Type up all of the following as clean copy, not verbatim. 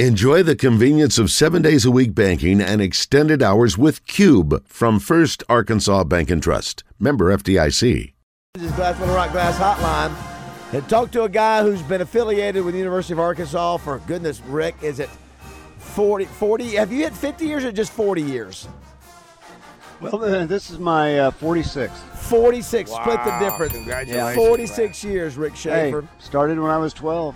Enjoy the convenience of 7 days a week banking and extended hours with Cube from First Arkansas Bank and Trust. Member FDIC. This is Glassville Rock Glass Hotline. And talk to a guy who's been affiliated with the University of Arkansas for, goodness, Rick, is it 40? Have you hit 50 years or just 40 years? Well, this is my 46th. 46, wow. Split the difference. Congratulations. 46 years, Rick Schaefer. Hey, started when I was 12.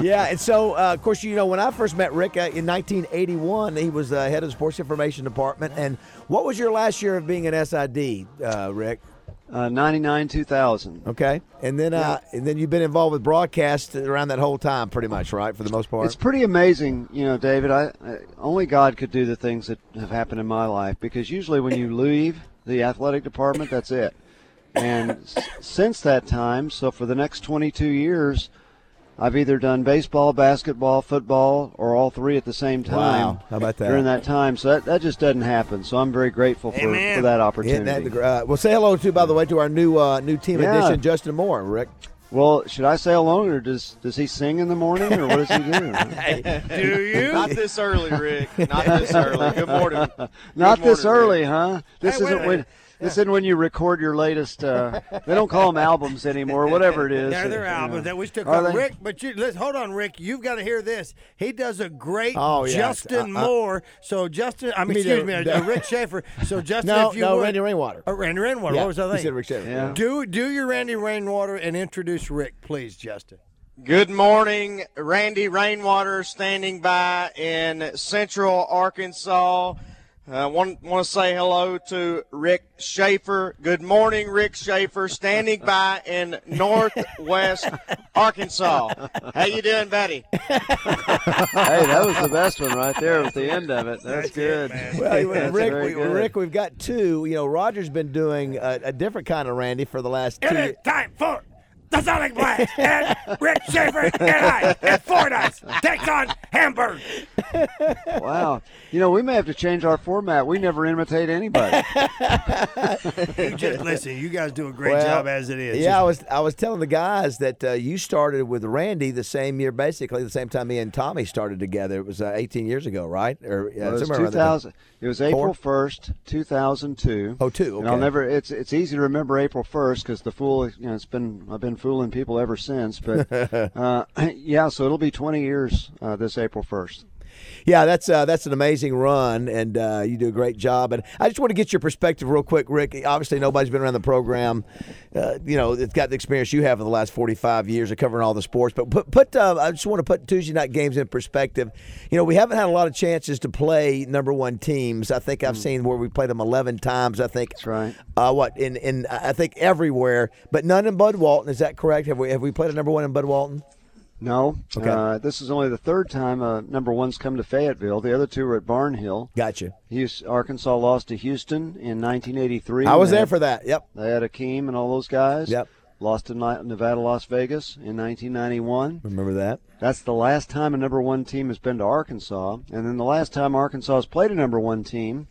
Yeah, and so, of course, you know, when I first met Rick in 1981, he was the head of the sports information department. And what was your last year of being an SID, Rick? 99-2000. Okay, and then you've been involved with broadcast around that whole time, pretty much, right? For the most part, it's pretty amazing, you know, David. I only God could do the things that have happened in my life, because usually when you leave the athletic department, that's it. And since that time, so for the next 22 years, I've either done baseball, basketball, football, or all three at the same time. Wow. How about that? During that time. So that just doesn't happen. So I'm very grateful for that opportunity. Well, say hello, by the way, to our new team edition, Justin Moore, Rick. Well, should I say hello, or does he sing in the morning, or what does he do? Hey, do you? Not this early, Rick. Not this early. Good morning. Not this early, Rick. This isn't when... This isn't when you record your latest. They don't call them albums anymore. Whatever it is, they're albums that we took on Rick. But hold on, Rick. You've got to hear this. He does a great Justin Moore. So Justin, Rick Schaefer. So Justin, Randy Rainwater. Randy Rainwater. Yeah. What was I thinking? He said Rick Schaefer. Yeah. Do your Randy Rainwater and introduce Rick, please, Justin. Good morning, Randy Rainwater, standing by in Central Arkansas. I want to say hello to Rick Schaefer. Good morning, Rick Schaefer, standing by in Northwest Arkansas. How you doing, buddy? Hey, that was the best one right there with the end of it. That's good. It, well, Rick, we've got two. You know, Roger's been doing a different kind of Randy for the last 2 years. It is time for the Sonic Blast, and Rick Schaefer and I, and Fordyce takes on Hamburg. Wow. You know, we may have to change our format. We never imitate anybody. You just listen. You guys do a great job as it is. Yeah, I was telling the guys that you started with Randy the same year, basically the same time me and Tommy started together. It was 18 years ago, right? Or it was 2000. It was April 1st, 2002. Oh, two. Okay. And I'll never. It's easy to remember April 1st because the fool. You know, I've been fooling people ever since, but so it'll be 20 years this April 1st. Yeah, that's an amazing run, and you do a great job. And I just want to get your perspective real quick, Rick. Obviously, nobody's been around the program, you know, it's got the experience you have in the last 45 years of covering all the sports. But I just want to put Tuesday night games in perspective. You know, we haven't had a lot of chances to play number one teams. I think I've seen where we played them 11 times. I think that's right. In I think everywhere, but none in Bud Walton. Is that correct? Have we played a number one in Bud Walton? No. Okay. This is only the third time number one's come to Fayetteville. The other two were at Barnhill. Gotcha. Arkansas lost to Houston in 1983. I was there for that. Yep. They had Akeem and all those guys. Yep. Lost to Nevada, Las Vegas in 1991. Remember that? That's the last time a number one team has been to Arkansas. And then the last time Arkansas has played a number one team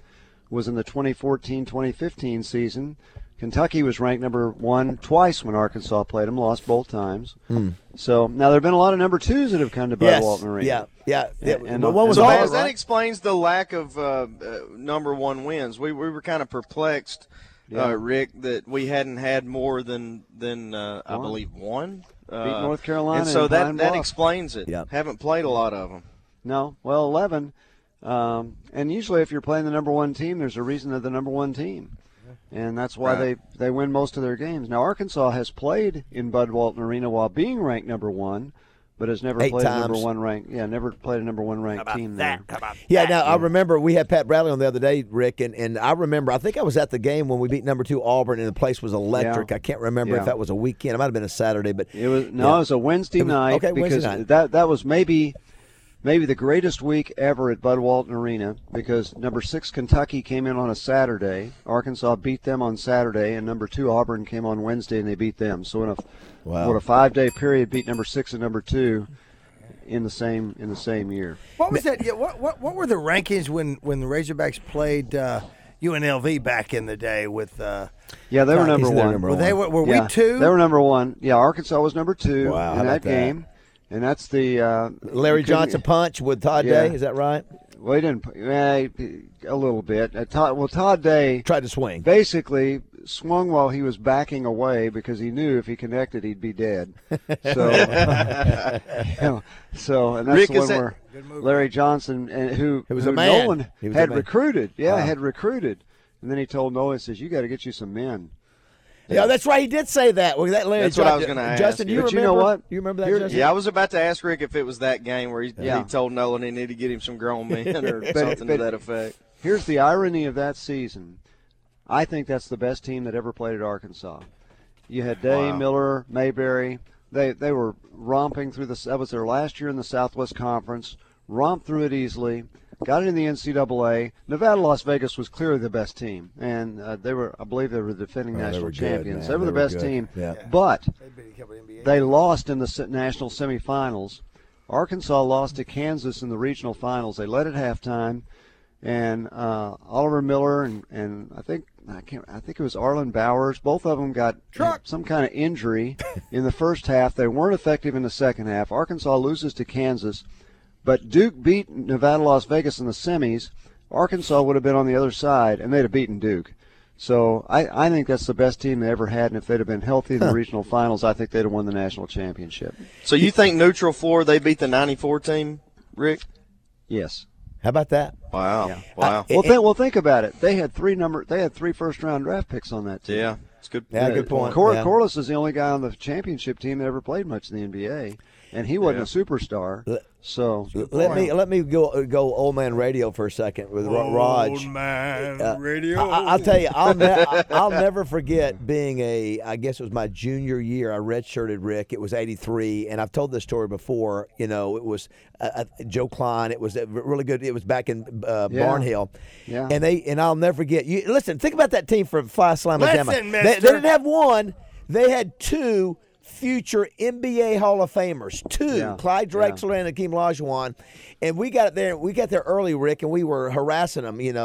was in the 2014-2015 season. Kentucky was ranked number one twice when Arkansas played them, lost both times. Mm. So now there have been a lot of number twos that have come to Bud Walton Arena. Yeah. That explains the lack of number one wins. We were kind of perplexed, Rick, that we hadn't had more than I believe one. Beat North Carolina, and so that explains it. Yeah. Haven't played a lot of them. No, well, 11, and usually if you're playing the number one team, there's a reason they're the number one team. And that's why they win most of their games. Now, Arkansas has played in Bud Walton Arena while being ranked number one, but has never played a number one ranked. Yeah, never played a number one ranked team there. Now I remember we had Pat Bradley on the other day, Rick, and I remember I think I was at the game when we beat number two Auburn, and the place was electric. Yeah. I can't remember if that was a weekend. It might have been a Saturday, but it was it was a Wednesday night. Okay, because Wednesday night. That was maybe the greatest week ever at Bud Walton Arena, because number 6 Kentucky came in on a Saturday. Arkansas beat them on Saturday, and number 2 Auburn came on Wednesday, and they beat them. So in a 5-day period, beat number 6 and number 2 in the same year. What was that? Yeah, what were the rankings when the Razorbacks played UNLV back in the day with? They were number one. Were we two? They were number one. Yeah, Arkansas was number two in that game. And that's the Larry Johnson punch with Todd Day. Is that right? Well, he didn't. A little bit. Todd Day tried to swing. Basically, swung while he was backing away because he knew if he connected, he'd be dead. So, and that's Rick, the one where Larry Johnson, and who Nolan had recruited. Yeah, had recruited, and then he told Nolan, he says, "You got to get you some men." Yeah, that's right. He did say that. Well, that Larry, that's what I was going to ask. Justin, you remember? You know what? You remember that, Justin? Yeah, I was about to ask Rick if it was that game where he told Nolan he needed to get him some grown men or something to that effect. Here's the irony of that season. I think that's the best team that ever played at Arkansas. You had Day, Miller, Mayberry. They were romping through this. That was their last year in the Southwest Conference. Romped through it easily. Got into the NCAA. Nevada, Las Vegas was clearly the best team, and they were, I believe, they were defending national champions. They were the best team, but they lost in the national semifinals. Arkansas lost to Kansas in the regional finals. They led at halftime, and Oliver Miller and I think it was Arlen Bowers. Both of them got some kind of injury in the first half. They weren't effective in the second half. Arkansas loses to Kansas. But Duke beat Nevada, Las Vegas in the semis. Arkansas would have been on the other side, and they'd have beaten Duke. So I think that's the best team they ever had, and if they'd have been healthy in the regional finals, I think they'd have won the national championship. So you think neutral floor, they beat the 94 team, Rick? Yes. How about that? Wow. Yeah. Wow. Think about it. They had three first-round draft picks on that team. Yeah, it's good. Yeah, good point. Corliss is the only guy on the championship team that ever played much in the NBA. And he wasn't a superstar, so let me go old man radio for a second with Raj. Old man radio. I'll tell you, I'll never forget being I guess it was my junior year. I redshirted Rick. It was '83, and I've told this story before. You know, it was Joe Klein. It was really good. It was back in Barnhill, and I'll never forget. You listen, think about that team from Fly Slime. They didn't have one. They had two. Future NBA Hall of Famers, Clyde Drexler and Hakeem Olajuwon, and we got there early, Rick, and we were harassing them. Get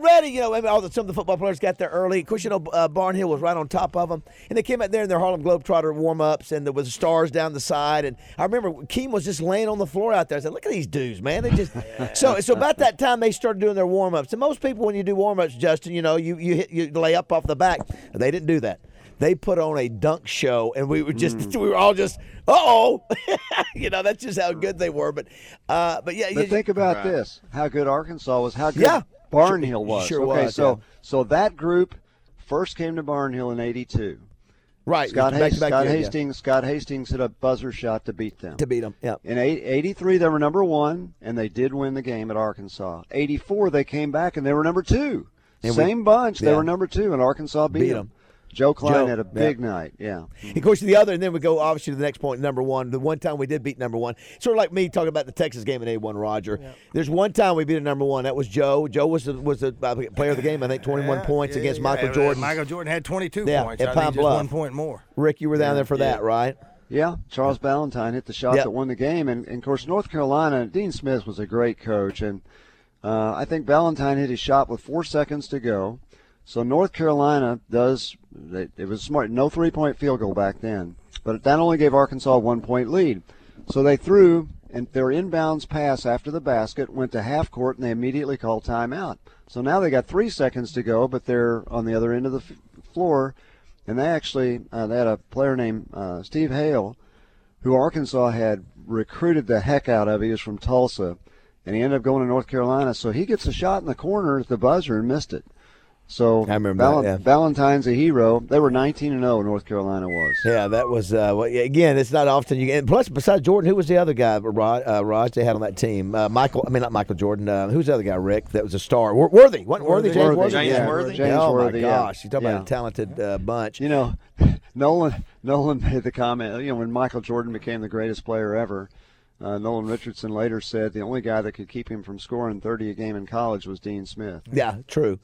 ready. Some of the football players got there early. Of course, Barnhill was right on top of them, and they came out there in their Harlem Globetrotter warm ups, and there was stars down the side. And I remember Akeem was just laying on the floor out there. I said, "Look at these dudes, man! They just so." About that time, they started doing their warm ups. And most people, when you do warm ups, Justin, you lay up off the back. They didn't do that. They put on a dunk show, and we were all just, that's just how good they were. But think about this: how good Arkansas was, how good Barnhill was. Sure okay, was. So that group first came to Barnhill in '82. Right, Scott Hastings hit a buzzer shot to beat them. Yeah. In '83, they were number one, and they did win the game at Arkansas. '84, they came back and they were number two. They were number two, and Arkansas beat them. Joe Klein had a big night, Of course, and then we go, obviously, to the next point, number one. The one time we did beat number one. Sort of like me talking about the Texas game in A1, Roger. Yeah. There's one time we beat a number one. That was Joe. Joe was the player of the game, I think, 21 points against Michael Jordan. Michael Jordan had 22 points. At Pine Bluff. 1 point more. Rick, you were down there for that, right? Yeah, Charles Ballantyne hit the shot that won the game. And, of course, North Carolina, Dean Smith was a great coach. And I think Ballantyne hit his shot with 4 seconds to go. So North Carolina it was smart, no three-point field goal back then. But that only gave Arkansas a 1 point lead. So they threw, and their inbounds pass after the basket went to half court, and they immediately called timeout. So now they got 3 seconds to go, but they're on the other end of the floor. And they actually, they had a player named Steve Hale, who Arkansas had recruited the heck out of. He was from Tulsa, and he ended up going to North Carolina. So he gets a shot in the corner at the buzzer and missed it. So I remember Valentine's a hero. They were 19-0. North Carolina was. Yeah, that was again. It's not often you. And plus, besides Jordan, who was the other guy? Raj they had on that team. Not Michael Jordan. Who's the other guy? Rick, that was a star. Worthy. What Worthy? James Worthy. Oh my gosh, you talk about a talented bunch. Nolan made the comment. When Michael Jordan became the greatest player ever. Nolan Richardson later said the only guy that could keep him from scoring 30 a game in college was Dean Smith. Yeah, true.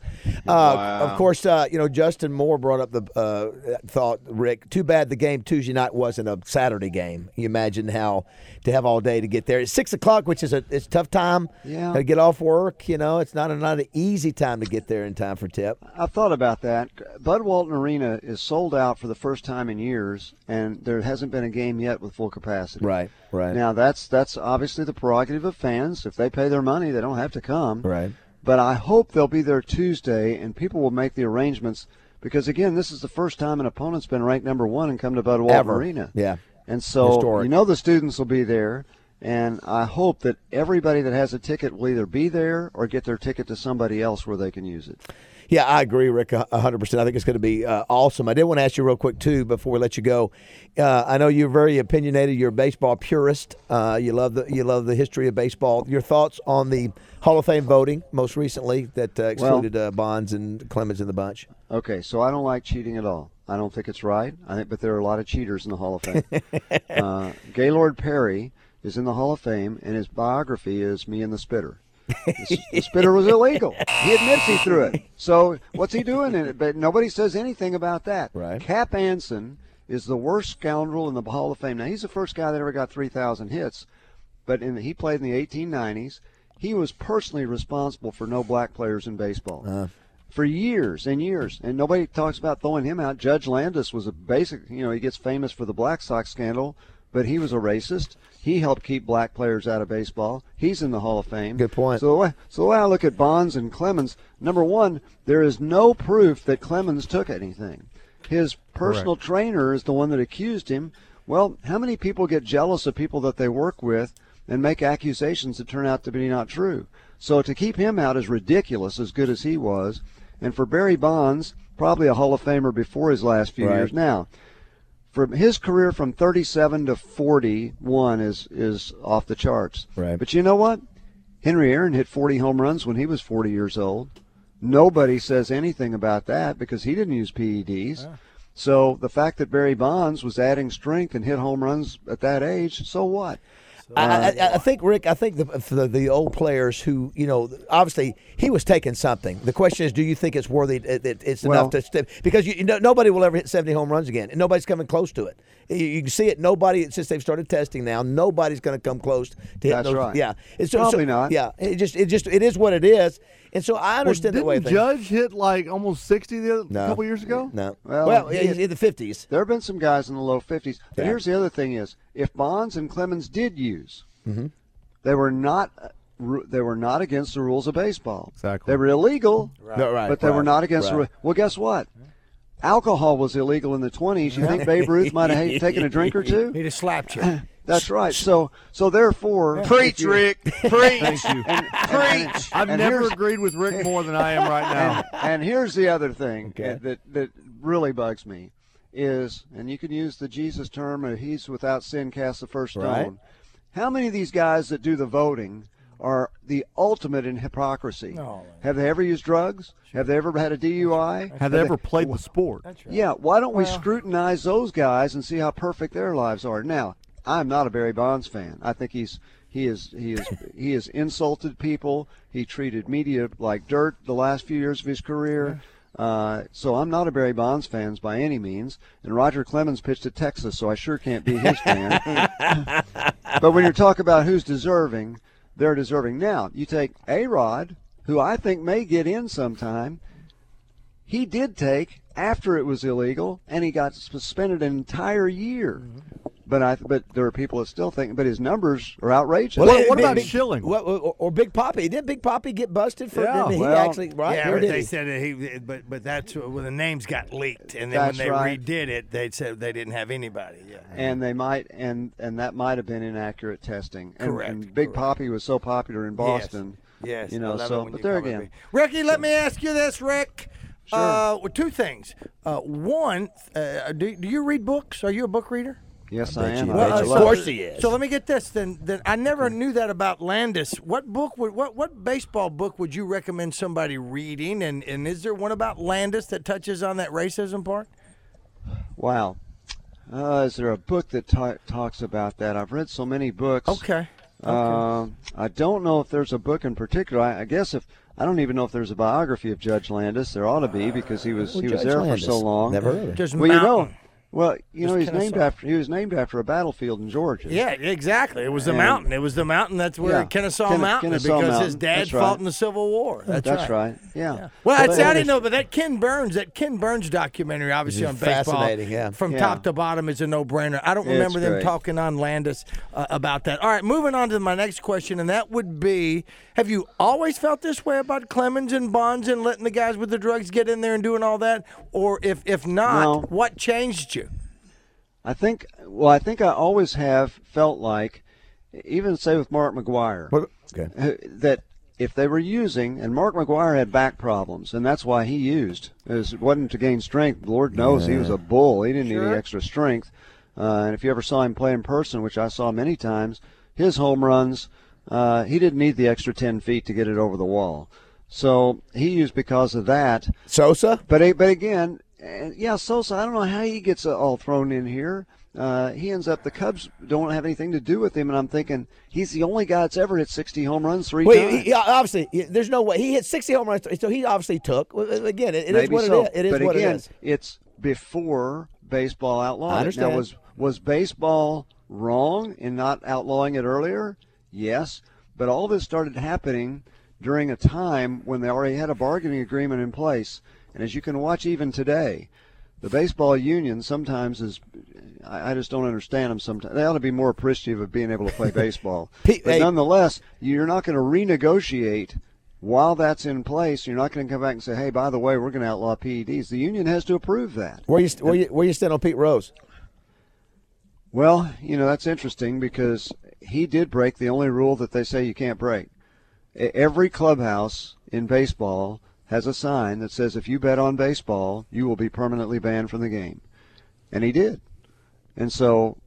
Wow. Of course, you know, Justin Moore brought up the thought, Rick, too bad the game Tuesday night wasn't a Saturday game. You imagine how to have all day to get there. It's 6 o'clock, which is it's a tough time to get off work. You know, it's not an easy time to get there in time for tip. I thought about that. Bud Walton Arena is sold out for the first time in years, and there hasn't been a game yet with full capacity. Right, right. Now, that's obviously the prerogative of fans. If they pay their money, they don't have to come. Right. But I hope they'll be there Tuesday, and people will make the arrangements because, again, this is the first time an opponent's been ranked number one and come to Bud Walton Arena. Yeah. And so historic. You know the students will be there, and I hope that everybody that has a ticket will either be there or get their ticket to somebody else where they can use it. Yeah, I agree, Rick, 100%. I think it's going to be awesome. I did want to ask you real quick, too, before we let you go. I know you're very opinionated. You're a baseball purist. You love the history of baseball. Your thoughts on the Hall of Fame voting most recently that excluded Bonds and Clemens in the bunch? Okay, so I don't like cheating at all. I don't think it's right. But there are a lot of cheaters in the Hall of Fame. Gaylord Perry is in the Hall of Fame, and his biography is Me and the Spitter. The spitter was illegal. He admits he threw it. So what's he doing in it? But nobody says anything about that. Right. Cap Anson is the worst scoundrel in the Hall of Fame. Now, he's the first guy that ever got 3,000 hits, but he played in the 1890s. He was personally responsible for no black players in baseball for years and years, and nobody talks about throwing him out. Judge Landis was he gets famous for the Black Sox scandal, but he was a racist. He helped keep black players out of baseball. He's in the Hall of Fame. Good point. So the way I look at Bonds and Clemens, number one, there is no proof that Clemens took anything. His personal trainer is the one that accused him. Well, how many people get jealous of people that they work with and make accusations that turn out to be not true? So to keep him out is ridiculous, as good as he was. And for Barry Bonds, probably a Hall of Famer before his last few years now. From his career from 37 to 41 is off the charts. Right. But you know what? Henry Aaron hit 40 home runs when he was 40 years old. Nobody says anything about that because he didn't use PEDs. Yeah. So the fact that Barry Bonds was adding strength and hit home runs at that age, so what? I think, Rick, the old players who, you know, obviously he was taking something. The question is, do you think it's worthy? It's enough to step because nobody will ever hit 70 home runs again, and nobody's coming close to it. You can see it. Nobody, since they've started testing now, nobody's going to come close to hitting those. Right. Yeah, it's probably not. Yeah, it is what it is. And so I understand the way. Didn't Judge hit like almost 60 a couple years ago? No. Well in the 50s. There have been some guys in the low 50s. But here's the other thing is, if Bonds and Clemens did use, they were not against the rules of baseball. Exactly. They were illegal, but they were not against the rules. Well, guess what? Alcohol was illegal in the 20s. You think Babe Ruth might have taken a drink or two? He'd have slapped you. That's right. So therefore, preach, Rick. Preach. Thank you. Preach. I've never agreed with Rick more than I am right now. And here's the other thing that really bugs me is, and you can use the Jesus term, he's without sin cast the first stone. Right. How many of these guys that do the voting are the ultimate in hypocrisy? No. Have they ever used drugs? Have they ever had a DUI? Have they ever played the sport? That's right. Yeah. Why don't we scrutinize those guys and see how perfect their lives are? Now, I'm not a Barry Bonds fan. I think he has insulted people. He treated media like dirt the last few years of his career. So I'm not a Barry Bonds fan by any means. And Roger Clemens pitched at Texas, so I sure can't be his fan. But when you talk about who's deserving, they're deserving. Now, you take A-Rod, who I think may get in sometime. He did take after it was illegal, and he got suspended an entire year. But there are people that still think. But his numbers are outrageous. Well, what about Schilling or Big Papi? Didn't Big Papi get busted for? Yeah, they said that he. But that's when the names got leaked, and then redid it, they said they didn't have anybody. Yeah. And they might, and that might have been inaccurate testing. And, correct. And Big Papi was so popular in Boston. Yes. You know. So, but there again, Ricky, let me ask you this, Rick. Sure. Two things. One, do you read books? Are you a book reader? Yes, I am. Well, of course he is. So let me get this. Then I never knew that about Landis. What baseball book would you recommend somebody reading? And is there one about Landis that touches on that racism part? Wow. Is there a book that talks about that? I've read so many books. Okay. I don't know if there's a book in particular. I guess if I don't even know if there's a biography of Judge Landis. There ought to be, because he was there Landis. For so long. Never heard of it. Well, you know, he's Kennesaw. He was named after a battlefield in Georgia. Yeah, exactly. It was the mountain. It was the mountain that's where Kennesaw Mountain, because his dad fought in the Civil War. That's right. Yeah. Well, it's out know, but that Ken Burns documentary, obviously on baseball, from top to bottom, is a no-brainer. I don't remember them talking on Landis about that. All right, moving on to my next question, and that would be: have you always felt this way about Clemens and Bonds and letting the guys with the drugs get in there and doing all that, or if not, what changed you? I think I always have felt like, even say with Mark McGwire, that if they were using, and Mark McGwire had back problems, and that's why he used. It wasn't to gain strength. Lord knows he was a bull. He didn't need any extra strength. And if you ever saw him play in person, which I saw many times, his home runs, he didn't need the extra 10 feet to get it over the wall. So he used because of that. Sosa? But again... yeah, Sosa, I don't know how he gets all thrown in here. He ends up, the Cubs don't have anything to do with him, and I'm thinking he's the only guy that's ever hit 60 home runs three times. Obviously, there's no way. He hit 60 home runs, so he obviously took. Again, it is what it is. It is but what again, it is. It's before baseball outlawed it. I understand. Now, was baseball wrong in not outlawing it earlier? Yes, but all this started happening during a time when they already had a bargaining agreement in place. And as you can watch even today, the baseball union sometimes is – I just don't understand them sometimes. They ought to be more appreciative of being able to play baseball. But nonetheless, you're not going to renegotiate while that's in place. You're not going to come back and say, hey, by the way, we're going to outlaw PEDs. The union has to approve that. Where you stand on Pete Rose? Well, you know, that's interesting because he did break the only rule that they say you can't break. Every clubhouse in baseball – has a sign that says if you bet on baseball, you will be permanently banned from the game. And he did. And so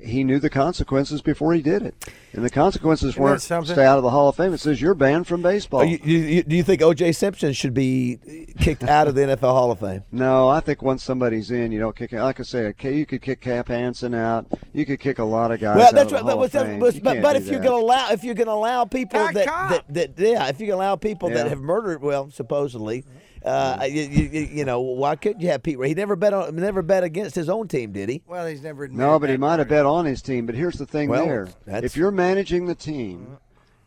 he knew the consequences before he did it. And the consequences weren't stay out of the Hall of Fame. It says you're banned from baseball. Do you think O.J. Simpson should be kicked out of the NFL Hall of Fame? No, I think once somebody's in, you don't kick him. Like I say, you could kick Cap Anson out. You could kick a lot of guys out of the Hall of Fame. But if you can allow people that have murdered, well, supposedly. You know, why couldn't you have Pete Rose? He never bet against his own team, did he? Well, he's never. No, but he might have bet on his team. But here's the thing: if you're managing the team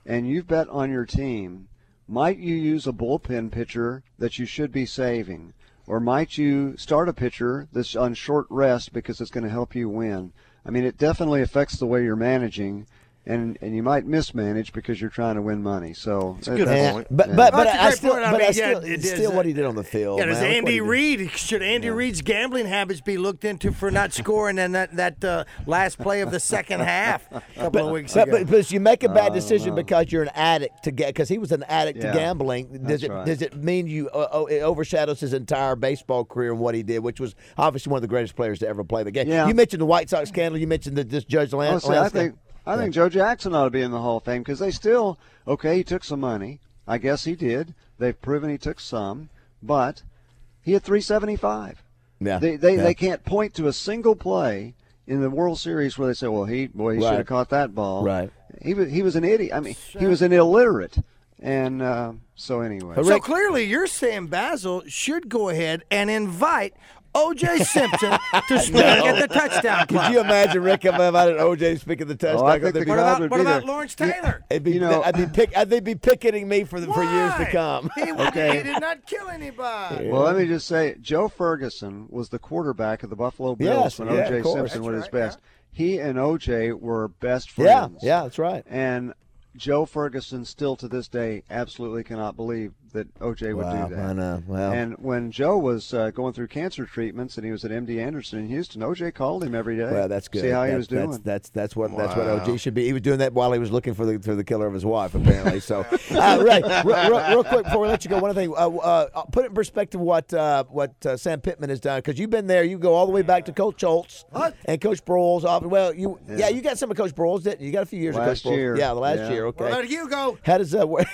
and you bet on your team, might you use a bullpen pitcher that you should be saving, or might you start a pitcher that's on short rest because it's going to help you win? I mean, it definitely affects the way you're managing. And you might mismanage because you're trying to win money. So it's a good point. But I mean, what he did on the field. Yeah, does Andy Reid Reid's gambling habits be looked into for not scoring in that last play of the second half a couple of weeks ago? But you make a bad decision because you're an addict to because he was an addict to gambling. Does it mean you it overshadows his entire baseball career and what he did, which was obviously one of the greatest players to ever play the game? Yeah. You mentioned the White Sox scandal. You mentioned this Judge Landis. I think Joe Jackson ought to be in the Hall of Fame because they still, he took some money. I guess he did. They've proven he took some, but he had 375. Yeah. They can't point to a single play in the World Series where they say, well, he should have caught that ball. Right. He was an idiot. I mean, he was an illiterate. And so anyway. So clearly you're saying Basil should go ahead and invite O.J. Simpson to speak at the touchdown clock. Could you imagine Rick invited O.J. speaking at the touchdown clock? What about Lawrence Taylor? They'd be picketing me for years to come. He did not kill anybody. Well, let me just say, Joe Ferguson was the quarterback of the Buffalo Bills when O.J. Simpson was his best. Yeah. He and O.J. were best friends. Yeah, that's right. And Joe Ferguson still to this day absolutely cannot believe that O.J. would do that. I know. Wow. And when Joe was going through cancer treatments and he was at MD Anderson in Houston, O.J. called him every day. Well, that's good. See how he was doing. That's what O.J. should be. He was doing that while he was looking for the killer of his wife, apparently. So, right, real quick before we let you go, one thing. Put it in perspective what Sam Pittman has done, because you've been there. You go all the way back to Coach Schultz and Coach Broyles. Well, you got some of Coach Broyles, didn't you? You got a few years of Coach Broyles. Yeah, the last year. Okay. What about Hugo? How does that work?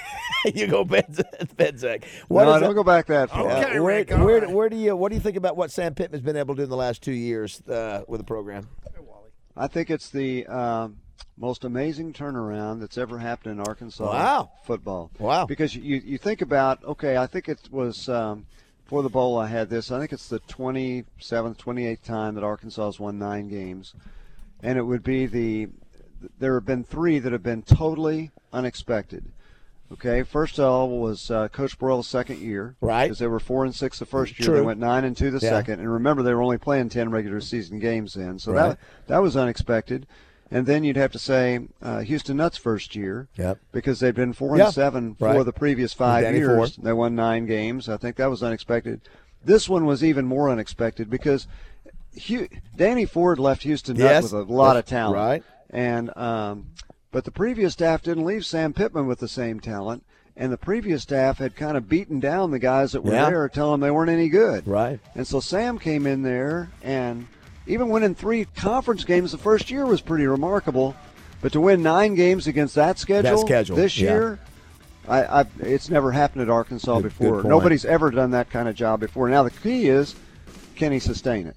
Hugo Benz. ahead, Zach. Don't go back that far. Okay, Rick, what do you think about what Sam Pittman's been able to do in the last 2 years with the program? I think it's the most amazing turnaround that's ever happened in Arkansas football. Wow. Because you think about, okay, I think it was for the bowl I had this. I think it's the 27th, 28th time that Arkansas has won 9 games. And it would be there have been 3 that have been totally unexpected. Okay, first of all was Coach Burrell's second year. Right. Because they were 4-6 the first year. True. They went 9-2 the second. And remember, they were only playing 10 regular season games then. So that was unexpected. And then you'd have to say Houston Nutt's first year. Yep. Because they'd been 4-7 for the previous 5 years. They won 9 games. I think that was unexpected. This one was even more unexpected because Danny Ford left Houston Nutt with a lot of talent. Right. And but the previous staff didn't leave Sam Pittman with the same talent, and the previous staff had kind of beaten down the guys that were there, telling them they weren't any good. Right. And so Sam came in there, and even winning 3 conference games the first year was pretty remarkable. But to win 9 games against that schedule this year, it's never happened at Arkansas before. Nobody's ever done that kind of job before. Now the key is, can he sustain it?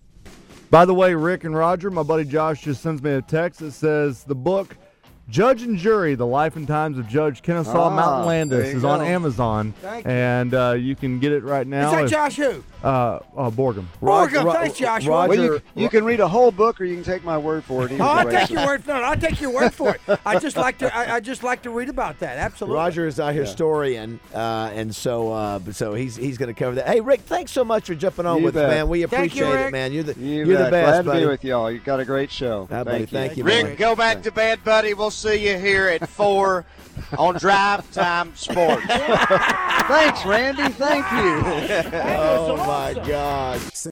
By the way, Rick and Roger, my buddy Josh just sends me a text that says the book Judge and Jury, The Life and Times of Judge Kennesaw Mountain Landis is on Amazon. Thank you. And you can get it right now. Is that Josh who? Borgum. Borgum, thanks, Josh. Roger, well, you can read a whole book or you can take my word for it. I'll take your word for it. I just like to read about that, absolutely. Roger is our historian, and so he's going to cover that. Hey, Rick, thanks so much for jumping on with us, man. We appreciate it, man. You're the best, buddy. Glad to be with y'all. You've got a great show. Thank you, Rick, buddy. Go back to bed, buddy. We'll see you here at 4 on Drive Time Sports. Thanks, Randy. Thank you. Oh, my God.